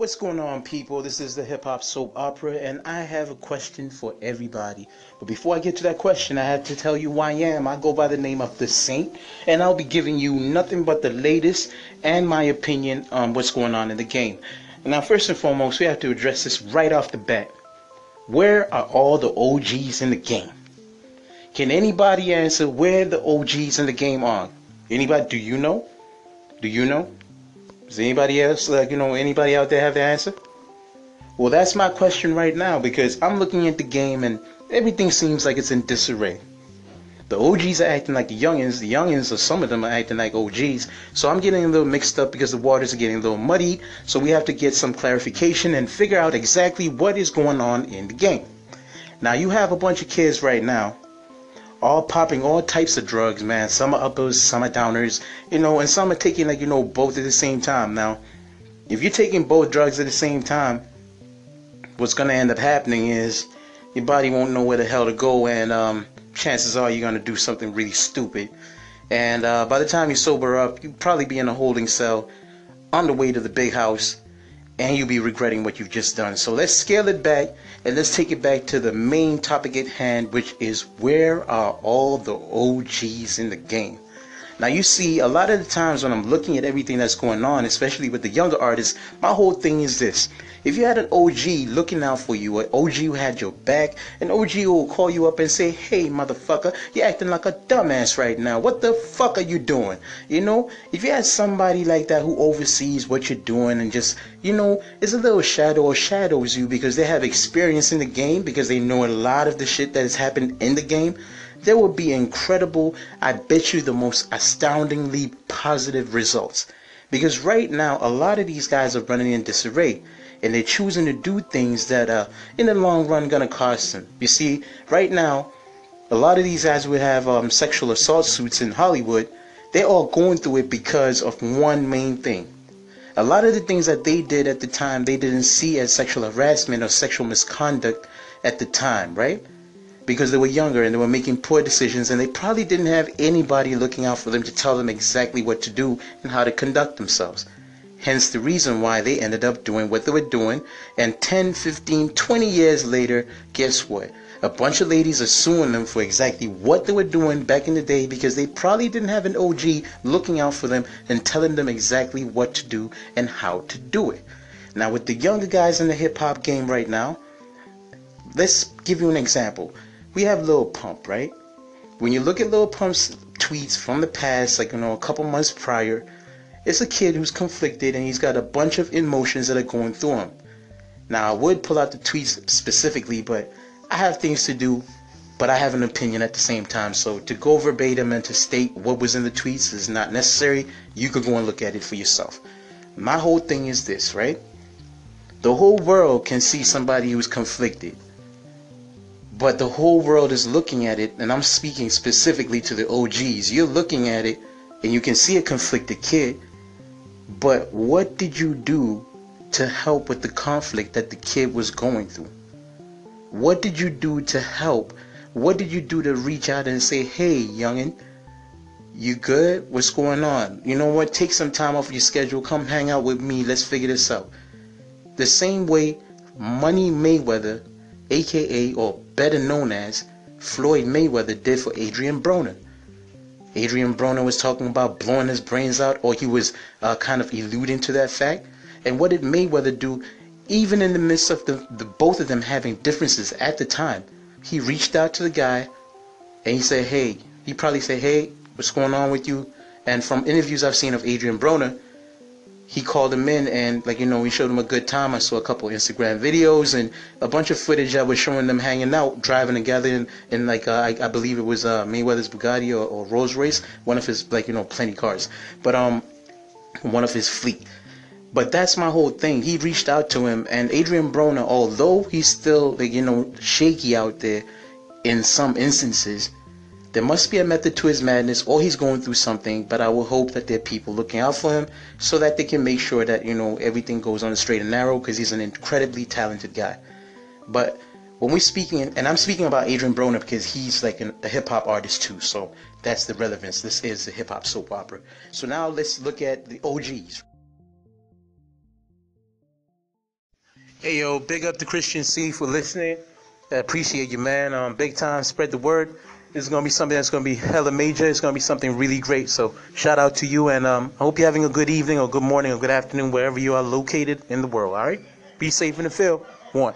What's going on, people? This is the Hip Hop Soap Opera, and I have a question for everybody. But before I get to that question, I have to tell you who I am. I go by the name of The Saint, and I'll be giving you nothing but the latest and my opinion on what's going on in the game. Now, first and foremost, we have to address this right off the bat. Where are all the OGs in the game? Can anybody answer where the OGs in the game are? Anybody? Do you know? Do you know? Does anybody else, anybody out there have the answer? Well, that's my question right now, because I'm looking at the game and everything seems like it's in disarray. The OGs are acting like the youngins, or some of them are acting like OGs, so I'm getting a little mixed up because the waters are getting a little muddied, so we have to get some clarification and figure out exactly what is going on in the game. Now, you have a bunch of kids right now, all popping all types of drugs, man. Some are uppers, some are downers, and some are taking, both at the same time. Now, if you're taking both drugs at the same time, what's going to end up happening is your body won't know where the hell to go, and chances are you're going to do something really stupid. And by the time you sober up, you'll probably be in a holding cell on the way to the big house, and you'll be regretting what you've just done. So let's scale it back, and let's take it back to the main topic at hand, which is where are all the OGs in the game? Now, you see, a lot of the times when I'm looking at everything that's going on, especially with the younger artists, my whole thing is this. If you had an OG looking out for you, an OG who had your back, an OG who will call you up and say, hey, motherfucker, you're acting like a dumbass right now. What the fuck are you doing? If you had somebody like that who oversees what you're doing and just, is a little shadow or shadows you because they have experience in the game, because they know a lot of the shit that has happened in the game, there will be incredible, I bet you the most astoundingly positive results. Because right now, a lot of these guys are running in disarray, and they're choosing to do things that are, in the long run, going to cost them. You see, right now, a lot of these guys who have sexual assault suits in Hollywood, they're all going through it because of one main thing. A lot of the things that they did at the time, they didn't see as sexual harassment or sexual misconduct at the time, right? Because they were younger and they were making poor decisions, and they probably didn't have anybody looking out for them to tell them exactly what to do and how to conduct themselves. Hence the reason why they ended up doing what they were doing, and 10, 15, 20 years later, guess what? A bunch of ladies are suing them for exactly what they were doing back in the day, because they probably didn't have an OG looking out for them and telling them exactly what to do and how to do it. Now, with the younger guys in the hip-hop game right now, let's give you an example. We have Lil Pump, right? When you look at Lil Pump's tweets from the past, a couple months prior, it's a kid who's conflicted and he's got a bunch of emotions that are going through him. Now, I would pull out the tweets specifically, but I have things to do, but I have an opinion at the same time. So to go verbatim and to state what was in the tweets is not necessary. You could go and look at it for yourself. My whole thing is this, right? The whole world can see somebody who's conflicted. But the whole world is looking at it, and I'm speaking specifically to the OGs. You're looking at it, and you can see a conflicted kid, but what did you do to help with the conflict that the kid was going through? What did you do to help? What did you do to reach out and say, hey, youngin', you good? What's going on? You know what? Take some time off your schedule. Come hang out with me. Let's figure this out. The same way Money Mayweather, aka, or better known as, Floyd Mayweather did for Adrian Broner. Adrian Broner was talking about blowing his brains out, or he was kind of alluding to that fact. And what did Mayweather do? Even in the midst of the both of them having differences at the time, he reached out to the guy and he said, hey, he probably said, hey, what's going on with you? And from interviews I've seen of Adrian Broner, he called him in and, he showed him a good time. I saw a couple Instagram videos and a bunch of footage that was showing them hanging out, driving together in I believe it was Mayweather's Bugatti or Rolls Royce, one of his, plenty cars, but one of his fleet. But that's my whole thing. He reached out to him, and Adrian Broner, although he's still, shaky out there in some instances, there must be a method to his madness, or he's going through something, but I will hope that there are people looking out for him so that they can make sure that, everything goes on the straight and narrow, because he's an incredibly talented guy. But when we're speaking, and I'm speaking about Adrian Broner because he's a hip-hop artist too, so that's the relevance. This is the Hip Hop Soap Opera. So now let's look at the OGs. Hey, yo, big up to Christian C for listening. I appreciate you, man. Big time, spread the word. This is going to be something that's going to be hella major. It's going to be something really great. So shout out to you, and I hope you're having a good evening or good morning or good afternoon, wherever you are located in the world, all right? Be safe in the field. One.